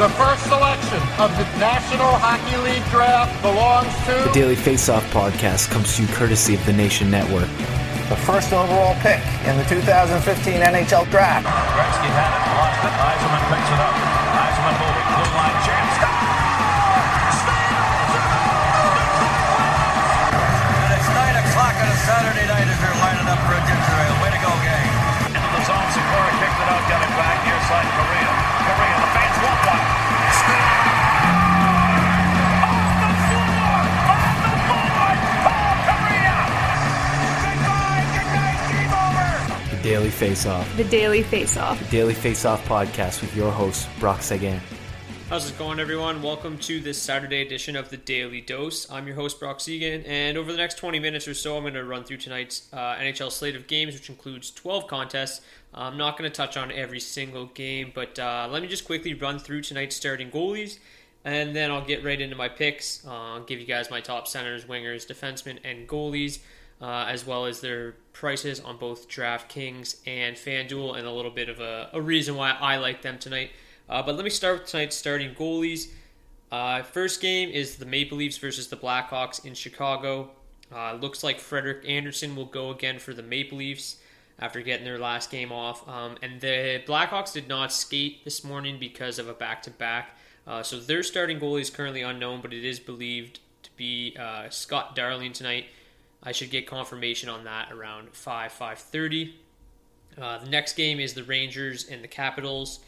The first selection of the National Hockey League draft belongs to... The Daily Face-Off podcast comes to you courtesy of the Nation Network. The first overall pick in the 2015 NHL draft. Gretzky had it, lost it, Yzerman picks it up. Yzerman moving, blue line chance, and it's 9 o'clock on a Saturday night as they're lining up for a dip trail. Way to go, gang. Into the zone, Sikora kicked it out, got it back, near side, Correa, the fans want one. The Daily Face-Off. The Daily Face-Off. The Daily Face-Off podcast with your host, Brock Seguin. How's it going, everyone? Welcome to this Saturday edition of the Daily Dose. I'm your host, Brock Seguin, and over the next 20 minutes or so, I'm going to run through tonight's NHL slate of games, which includes 12 contests. I'm not going to touch on every single game, but let me just quickly run through tonight's starting goalies, and then I'll get right into my picks. I'll give you guys my top centers, wingers, defensemen, and goalies, as well as their prices on both DraftKings and FanDuel, and a little bit of a reason why I like them tonight. But let me start with tonight's starting goalies. First game is the Maple Leafs versus the Blackhawks in Chicago. Looks like Frederik Anderson will go again for the Maple Leafs after getting their last game off. And the Blackhawks did not skate this morning because of a back-to-back. So their starting goalie is currently unknown, but it is believed to be Scott Darling tonight. I should get confirmation on that around 5:30. The next game is the Rangers and the Capitals.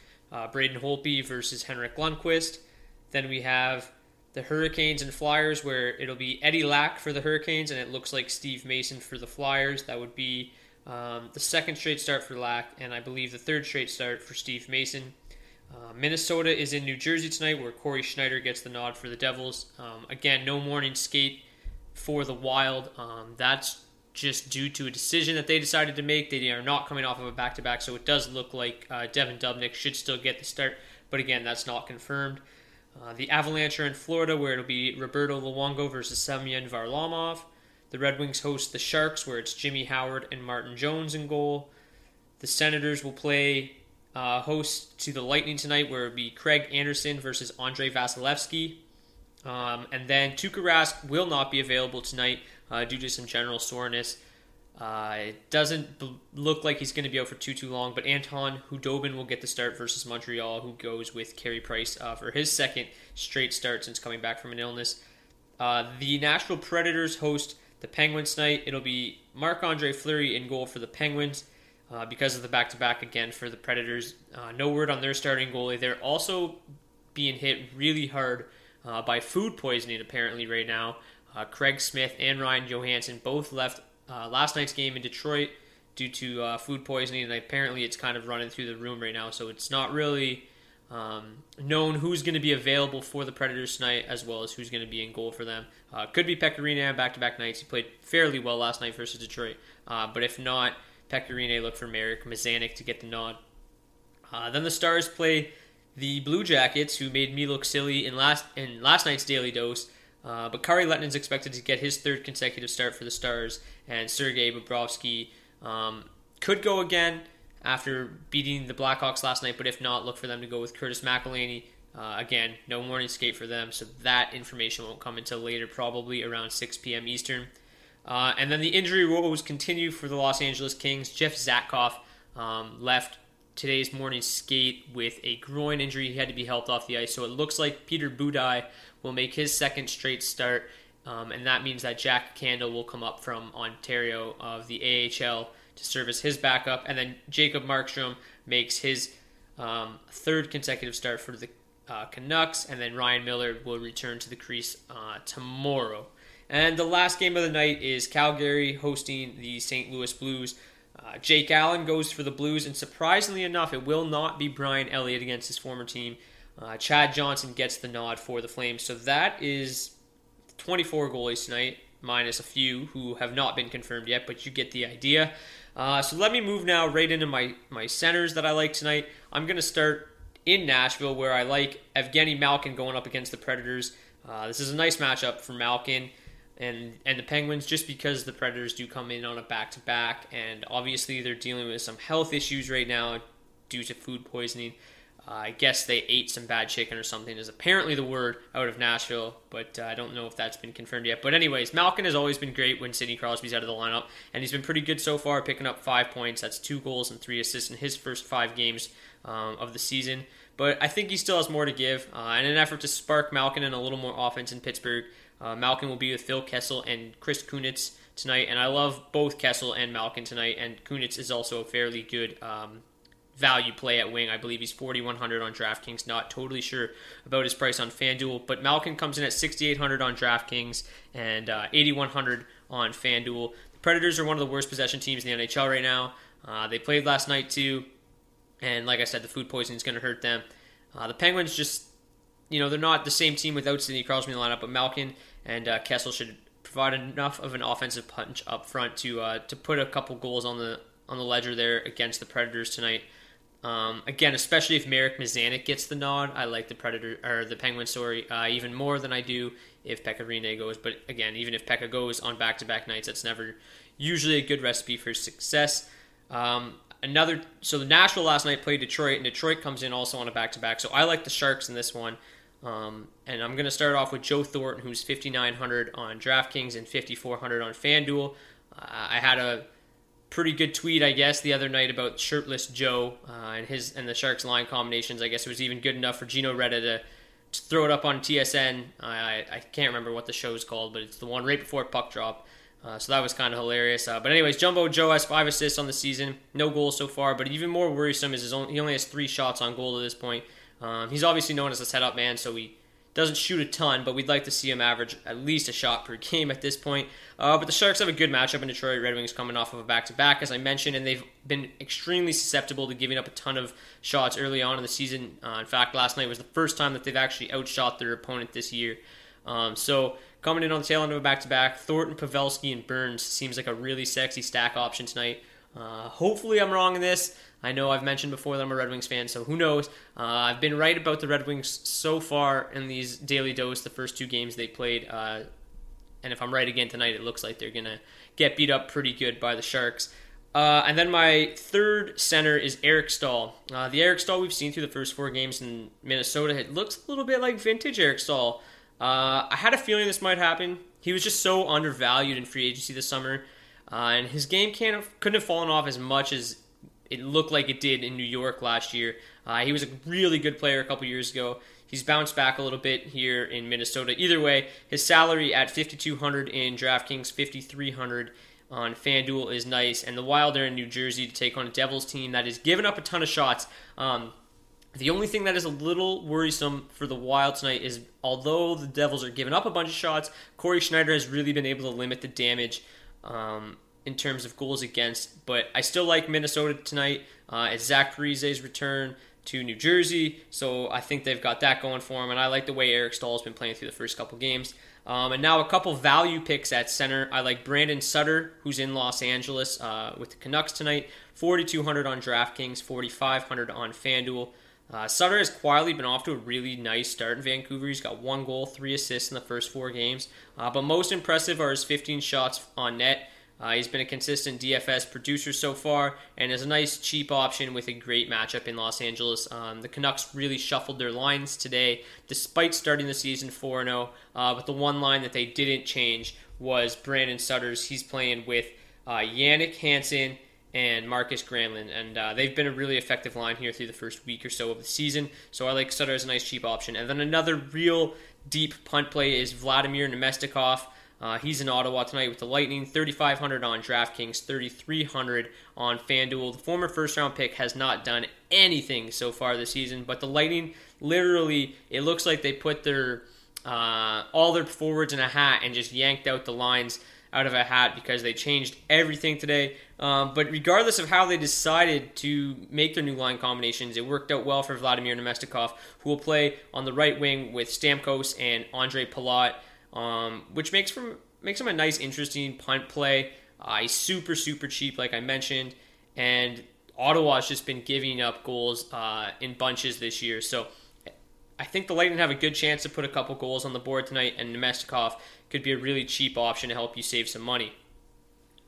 Braden Holtby versus Henrik Lundqvist. Then we have the Hurricanes and Flyers, where it'll be Eddie Lack for the Hurricanes, and it looks like Steve Mason for the Flyers. That would be the second straight start for Lack, and I believe the third straight start for Steve Mason. Minnesota is in New Jersey tonight, where Corey Schneider gets the nod for the Devils. Again, no morning skate for the Wild. That's just due to a decision that they decided to make. They are not coming off of a back-to-back, so it does look like Devin Dubnyk should still get the start, but again, that's not confirmed. The Avalanche are in Florida, where it'll be Roberto Luongo versus Semyon Varlamov. The Red Wings host the Sharks, where it's Jimmy Howard and Martin Jones in goal. The Senators will play host to the Lightning tonight, where it'll be Craig Anderson versus Andre Vasilevsky. And then Tuukka Rask will not be available tonight due to some general soreness. It doesn't look like he's going to be out for too long, but Anton Hudobin will get the start versus Montreal, who goes with Carey Price for his second straight start since coming back from an illness. The Nashville Predators host the Penguins tonight. It'll be Marc-Andre Fleury in goal for the Penguins because of the back-to-back again for the Predators. No word on their starting goalie. They're also being hit really hard by food poisoning apparently right now. Craig Smith and Ryan Johansson both left last night's game in Detroit due to food poisoning, and apparently it's kind of running through the room right now, so it's not really known who's going to be available for the Predators tonight as well as who's going to be in goal for them. Could be Pekka Rinne back-to-back nights. He played fairly well last night versus Detroit, but if not, Pekka Rinne look for Marek Mazanek to get the nod. Then the Stars play the Blue Jackets, who made me look silly in last night's Daily Dose, but Kari Lehtonen is expected to get his third consecutive start for the Stars, and Sergei Bobrovsky could go again after beating the Blackhawks last night, but if not, look for them to go with Curtis McElhinney. Again, no morning skate for them, so that information won't come until later, probably around 6 p.m. Eastern. And then the injury woes continue for the Los Angeles Kings. Jeff Zatkoff left today's morning skate with a groin injury. He had to be helped off the ice, so it looks like Peter Budaj will make his second straight start, and that means that Jack Candle will come up from Ontario of the AHL to serve as his backup, and then Jacob Markstrom makes his third consecutive start for the Canucks, and then Ryan Miller will return to the crease tomorrow. And the last game of the night is Calgary hosting the St. Louis Blues. Jake Allen goes for the Blues, and surprisingly enough, it will not be Brian Elliott against his former team. Chad Johnson gets the nod for the Flames, so that is 24 goalies tonight, minus a few who have not been confirmed yet, but you get the idea. So let me move now right into my centers that I like tonight. I'm going to start in Nashville, where I like Evgeny Malkin going up against the Predators. This is a nice matchup for Malkin and the Penguins, just because the Predators do come in on a back-to-back, and obviously they're dealing with some health issues right now due to food poisoning. I guess they ate some bad chicken or something is apparently the word out of Nashville, but I don't know if that's been confirmed yet. But anyways, Malkin has always been great when Sidney Crosby's out of the lineup, and he's been pretty good so far, picking up 5 points. That's 2 goals and 3 assists in his first 5 games of the season. But I think he still has more to give. In an effort to spark Malkin and a little more offense in Pittsburgh, Malkin will be with Phil Kessel and Chris Kunitz tonight, and I love both Kessel and Malkin tonight, and Kunitz is also a fairly good value play at wing. I believe he's $4,100 on DraftKings. Not totally sure about his price on FanDuel, but Malkin comes in at $6,800 on DraftKings and $8,100 on FanDuel. The Predators are one of the worst possession teams in the NHL right now. They played last night too, and like I said, the food poisoning is going to hurt them. The Penguins just, they're not the same team without Sidney Crosby in the lineup, but Malkin and Kessel should provide enough of an offensive punch up front to put a couple goals on the ledger there against the Predators tonight. Again, especially if Marek Mazanek gets the nod, I like the Penguins, even more than I do if Pekka Rinne goes. But again, even if Pekka goes on back-to-back nights, that's never usually a good recipe for success. So the Nashville last night played Detroit, and Detroit comes in also on a back-to-back. So I like the Sharks in this one, and I'm going to start off with Joe Thornton, who's $5,900 on DraftKings and $5,400 on FanDuel. I had a pretty good tweet, I guess, the other night about shirtless Joe and the Sharks line combinations. I guess it was even good enough for Gino Retta to throw it up on TSN. I can't remember what the show's called, but it's the one right before puck drop. So that was kind of hilarious. But anyways, Jumbo Joe has 5 assists on the season, no goals so far. But even more worrisome is he only has 3 shots on goal at this point. He's obviously known as a setup man, so he doesn't shoot a ton, but we'd like to see him average at least a shot per game at this point. But the Sharks have a good matchup in Detroit. Red Wings coming off of a back-to-back, as I mentioned, and they've been extremely susceptible to giving up a ton of shots early on in the season. In fact, last night was the first time that they've actually outshot their opponent this year. So coming in on the tail end of a back-to-back, Thornton, Pavelski, and Burns seems like a really sexy stack option tonight. Hopefully I'm wrong in this. I know I've mentioned before that I'm a Red Wings fan, so who knows? I've been right about the Red Wings so far in these Daily Dose, the first 2 games they played. And if I'm right again tonight, it looks like they're going to get beat up pretty good by the Sharks. And then my third center is Eric Staal. The Eric Staal we've seen through the first 4 games in Minnesota, it looks a little bit like vintage Eric Staal. I had a feeling this might happen. He was just so undervalued in free agency this summer, and his game couldn't have fallen off as much as it looked like it did in New York last year. He was a really good player a couple years ago. He's bounced back a little bit here in Minnesota. Either way, his salary at $5,200 in DraftKings, $5,300 on FanDuel is nice. And the Wild are in New Jersey to take on a Devils team that has given up a ton of shots. The only thing that is a little worrisome for the Wild tonight is, although the Devils are giving up a bunch of shots, Corey Schneider has really been able to limit the damage in terms of goals against. But I still like Minnesota tonight. It's Zach Parise's return to New Jersey, so I think they've got that going for him, and I like the way Eric Staal has been playing through the first couple games. And now a couple value picks at center. I like Brandon Sutter, who's in Los Angeles with the Canucks tonight, $4,200 on DraftKings, $4,500 on FanDuel. Sutter has quietly been off to a really nice start in Vancouver. He's got 1 goal, 3 assists in the first 4 games, but most impressive are his 15 shots on net. He's been a consistent DFS producer so far and is a nice cheap option with a great matchup in Los Angeles. The Canucks really shuffled their lines today despite starting the season 4-0, but the one line that they didn't change was Brandon Sutter's. He's playing with Yannick Hansen and Marcus Granlund, and they've been a really effective line here through the first week or so of the season, so I like Sutter as a nice cheap option. And then another real deep punt play is Vladimir Namestnikov. He's in Ottawa tonight with the Lightning, $3,500 on DraftKings, $3,300 on FanDuel. The former first-round pick has not done anything so far this season, but the Lightning, literally, it looks like they put their all their forwards in a hat and just yanked out the lines out of a hat because they changed everything today. But regardless of how they decided to make their new line combinations, it worked out well for Vladimir Namestnikov, who will play on the right wing with Stamkos and Andre Palat. Which makes him a nice, interesting punt play. He's super, super cheap, like I mentioned. And Ottawa's just been giving up goals in bunches this year. So I think the Lightning have a good chance to put a couple goals on the board tonight, and Namestnikov could be a really cheap option to help you save some money.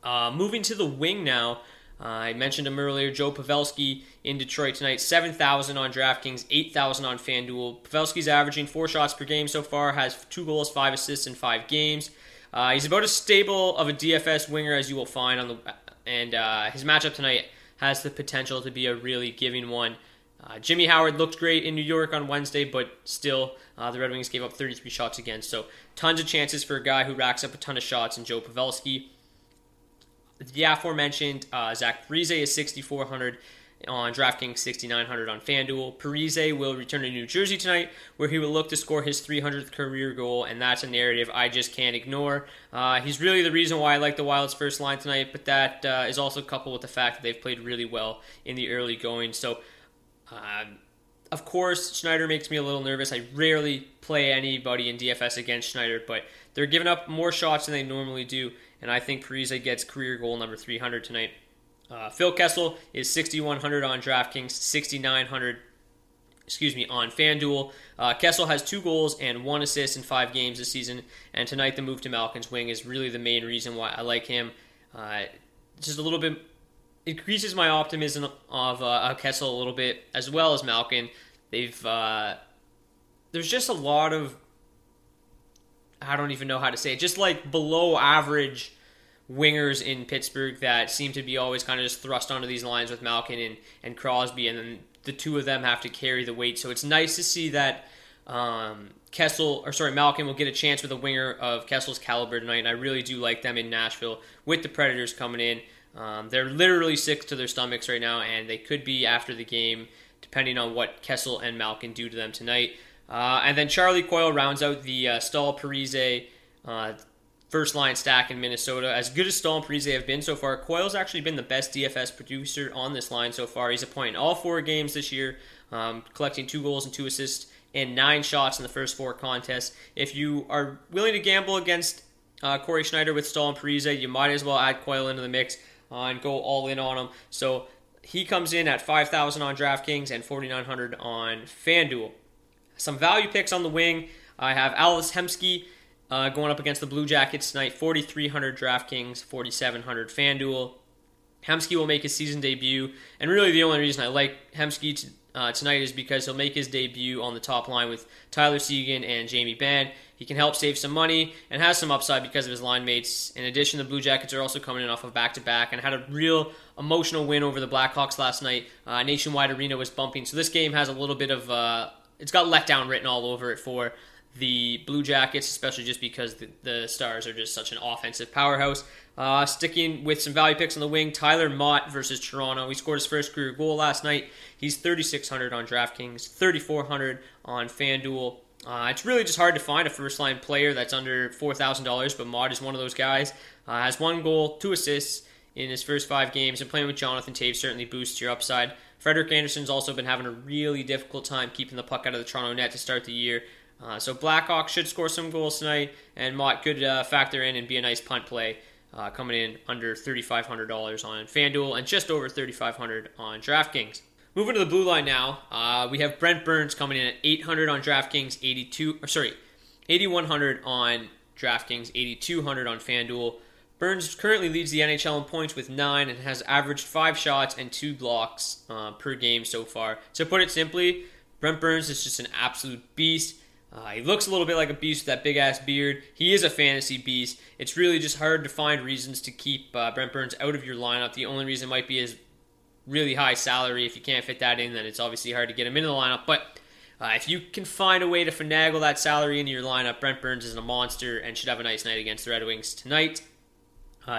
Moving to the wing now. I mentioned him earlier, Joe Pavelski in Detroit tonight, $7,000 on DraftKings, $8,000 on FanDuel. Pavelski's averaging 4 shots per game so far, has 2 goals, 5 assists in 5 games. He's about as stable of a DFS winger as you will find, and his matchup tonight has the potential to be a really giving one. Jimmy Howard looked great in New York on Wednesday, but still, the Red Wings gave up 33 shots again, so tons of chances for a guy who racks up a ton of shots in Joe Pavelski. The aforementioned Zach Parise is $6,400 on DraftKings, $6,900 on FanDuel. Parise will return to New Jersey tonight, where he will look to score his 300th career goal, and that's a narrative I just can't ignore. He's really the reason why I like the Wild's first line tonight, but that is also coupled with the fact that they've played really well in the early going. So, of course, Schneider makes me a little nervous. I rarely play anybody in DFS against Schneider, but they're giving up more shots than they normally do, and I think Parise gets career goal number 300 tonight. Phil Kessel is $6,100 on DraftKings, $6,900 on FanDuel. Kessel has 2 goals and 1 assist in 5 games this season, and tonight the move to Malkin's wing is really the main reason why I like him. Just a little bit increases my optimism of Kessel a little bit, as well as Malkin. There's just a lot of, I don't even know how to say it, just like below average wingers in Pittsburgh that seem to be always kind of just thrust onto these lines with Malkin and Crosby, and then the two of them have to carry the weight. So it's nice to see that Malkin will get a chance with a winger of Kessel's caliber tonight, and I really do like them in Nashville with the Predators coming in. They're literally sick to their stomachs right now, and they could be after the game, depending on what Kessel and Malkin do to them tonight. And then Charlie Coyle rounds out the Staal Parise first-line stack in Minnesota. As good as Staal and Parise have been so far, Coyle's actually been the best DFS producer on this line so far. He's a point in all 4 games this year, collecting 2 goals and 2 assists and 9 shots in the first 4 contests. If you are willing to gamble against Corey Schneider with Staal and Parise, you might as well add Coyle into the mix and go all in on him. So he comes in at $5,000 on DraftKings and $4,900 on FanDuel. Some value picks on the wing. I have Alice Hemsky going up against the Blue Jackets tonight, $4,300 DraftKings, $4,700 FanDuel. Hemsky will make his season debut, and really the only reason I like Hemsky tonight is because he'll make his debut on the top line with Tyler Seguin and Jamie Benn. He can help save some money and has some upside because of his line mates. In addition, the Blue Jackets are also coming in off of back-to-back and had a real emotional win over the Blackhawks last night. Nationwide Arena was bumping, so this game has a little bit of it's got letdown written all over it for the Blue Jackets, especially just because the Stars are just such an offensive powerhouse. Sticking with some value picks on the wing, Tyler Mott versus Toronto. He scored his first career goal last night. He's $3,600 on DraftKings, $3,400 on FanDuel. It's really just hard to find a first-line player that's under $4,000, but Mott is one of those guys. Has one goal, 2 assists in his first 5 games, and playing with Jonathan Toews certainly boosts your upside. Frederik Anderson's also been having a really difficult time keeping the puck out of the Toronto net to start the year. So Blackhawks should score some goals tonight, and Mott could factor in and be a nice punt play, coming in under $3,500 on FanDuel and just over $3,500 on DraftKings. Moving to the blue line now, we have Brent Burns coming in at $800 on DraftKings, $8,100 on DraftKings, $8,200 on FanDuel. Burns currently leads the NHL in points with 9 and has averaged 5 shots and 2 blocks per game so far. To put it simply, Brent Burns is just an absolute beast. He looks a little bit like a beast with that big-ass beard. He is a fantasy beast. It's really just hard to find reasons to keep Brent Burns out of your lineup. The only reason might be his really high salary. If you can't fit that in, then it's obviously hard to get him into the lineup. But if you can find a way to finagle that salary into your lineup, Brent Burns is a monster and should have a nice night against the Red Wings tonight.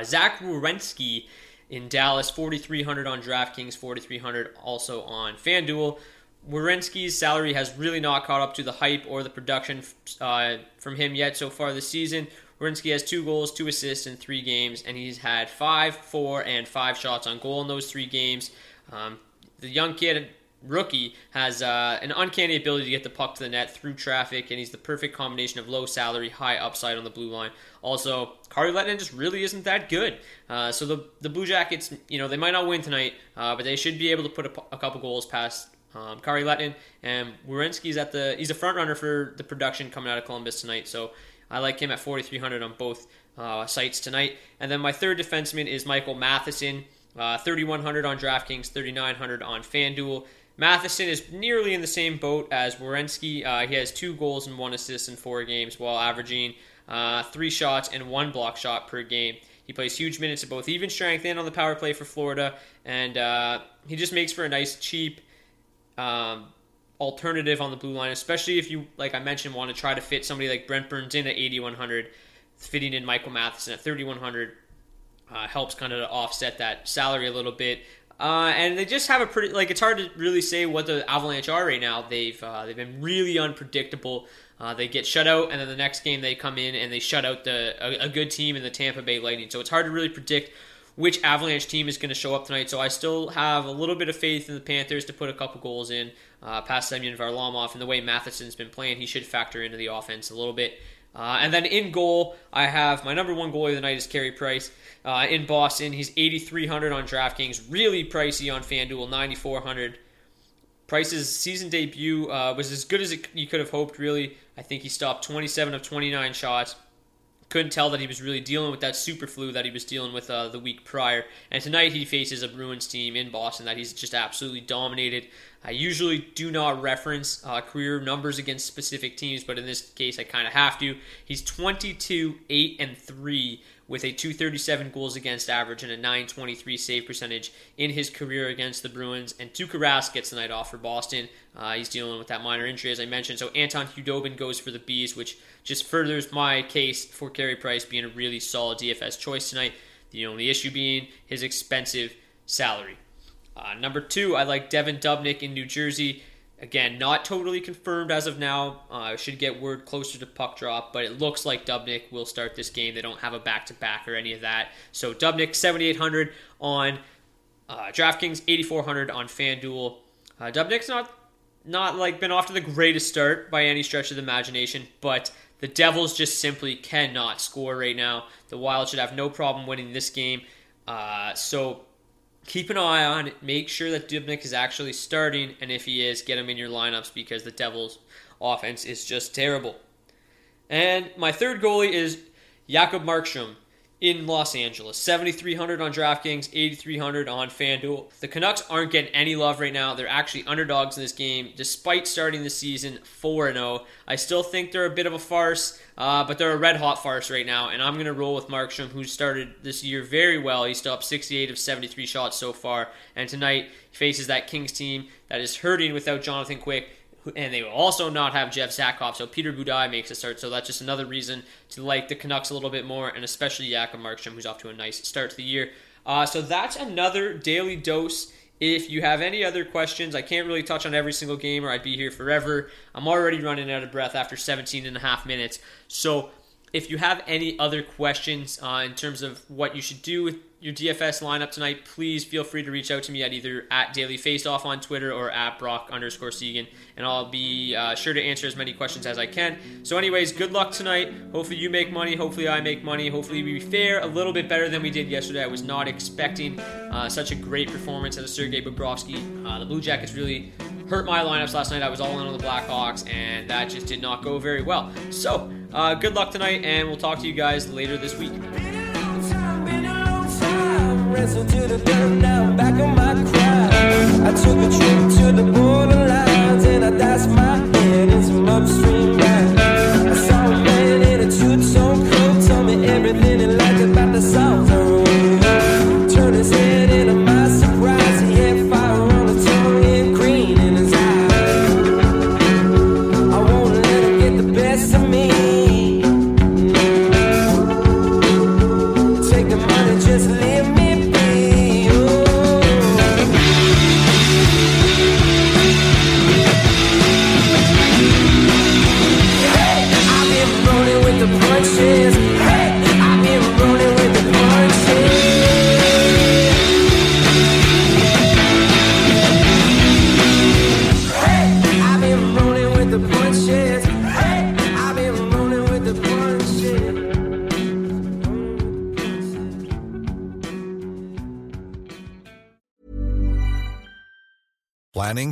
Zach Werenski in Dallas, $4,300 on DraftKings, $4,300 also on FanDuel. Werenski's salary has really not caught up to the hype or the production from him yet so far this season. Werenski has 2 goals, 2 assists in 3 games, and he's had 5, 4, and 5 shots on goal in those 3 games. The young kid, rookie, has an uncanny ability to get the puck to the net through traffic, and he's the perfect combination of low salary, high upside on the blue line. Also, Kari Lehtonen just really isn't that good. So the Blue Jackets, they might not win tonight, but they should be able to put a couple goals past Kari Lehtonen, and Werenski's he's a front runner for the production coming out of Columbus tonight, so I like him at $4,300 on both sites tonight. And then my third defenseman is Michael Matheson, $3,100 on DraftKings, $3,900 on FanDuel. Matheson is nearly in the same boat as Werenski. He has 2 goals and 1 assist in 4 games while averaging 3 shots and 1 block shot per game. He plays huge minutes at both even strength and on the power play for Florida, and he just makes for a nice, cheap alternative on the blue line, especially if you, like I mentioned, want to try to fit somebody like Brent Burns in at $8,100. Fitting in Michael Matheson at $3,100 helps kind of offset that salary a little bit. And they just have a pretty, it's hard to really say what the Avalanche are right now. They've been really unpredictable. They get shut out, and then the next game they come in and they shut out a good team in the Tampa Bay Lightning. So it's hard to really predict which Avalanche team is going to show up tonight. So I still have a little bit of faith in the Panthers to put a couple goals in past Semyon Varlamov. And the way Matheson's been playing, he should factor into the offense a little bit. And then in goal, I have my number one goalie of the night is Carey Price in Boston. He's $8,300 on DraftKings, really pricey on FanDuel, $9,400. Price's season debut was as good as you could have hoped, really. I think he stopped 27 of 29 shots. Couldn't tell that he was really dealing with that super flu that he was dealing with the week prior. And tonight he faces a Bruins team in Boston that he's just absolutely dominated. I usually do not reference career numbers against specific teams, but in this case I kind of have to. He's 22-8-3 with a 237 goals against average and a 923 save percentage in his career against the Bruins. And Tuukka Rask gets the night off for Boston. He's dealing with that minor injury, as I mentioned. So Anton Hudobin goes for the Bees, which just furthers my case for Carey Price being a really solid DFS choice tonight. The only issue being his expensive salary. Number 2, I like Devin Dubnyk in New Jersey. Again, not totally confirmed as of now. Should get word closer to puck drop, but it looks like Dubnyk will start this game. They don't have a back-to-back or any of that. So Dubnyk, $7,800 on DraftKings, $8,400 on FanDuel. Dubnyk's not been off to the greatest start by any stretch of the imagination, but the Devils just simply cannot score right now. The Wild should have no problem winning this game. So keep an eye on it. Make sure that Dubnyk is actually starting, and if he is, get him in your lineups because the Devils' offense is just terrible. And my third goalie is Jakob Markstrom in Los Angeles. $7,300 on DraftKings, $8,300 on FanDuel. The Canucks aren't getting any love right now. They're actually underdogs in this game, despite starting the season 4-0. I still think they're a bit of a farce, but they're a red-hot farce right now, and I'm going to roll with Markstrom, who started this year very well. He's still up 68 of 73 shots so far, and tonight he faces that Kings team that is hurting without Jonathan Quick, and they will also not have Jeff Zatkoff, so Peter Budaj makes a start, so that's just another reason to like the Canucks a little bit more, and especially Jakob Markstrom, who's off to a nice start to the year. So that's another Daily Dose. If you have any other questions, I can't really touch on every single game or I'd be here forever. I'm already running out of breath after 17 and a half minutes. So if you have any other questions in terms of what you should do with your DFS lineup tonight, please feel free to reach out to me at either at Daily Faceoff on Twitter or at Brock_Seguin, and I'll be sure to answer as many questions as I can. So anyways, good luck tonight. Hopefully you make money. Hopefully I make money. Hopefully we fare a little bit better than we did yesterday. I was not expecting such a great performance out of Sergei Bobrovsky. The Blue Jackets really hurt my lineups last night. I was all in on the Blackhawks, and that just did not go very well. So good luck tonight, and we'll talk to you guys later this week. To the ground now, back on my craft. I took a trip to the borderlines and I dashed my head in some upstream rap. I saw a man in a two-tone coat, told me everything he liked about the South. Turned his head and to my surprise, he had fire on his tongue and green in his eyes. I won't let him get the best of me. Take the money, just leave me. Planning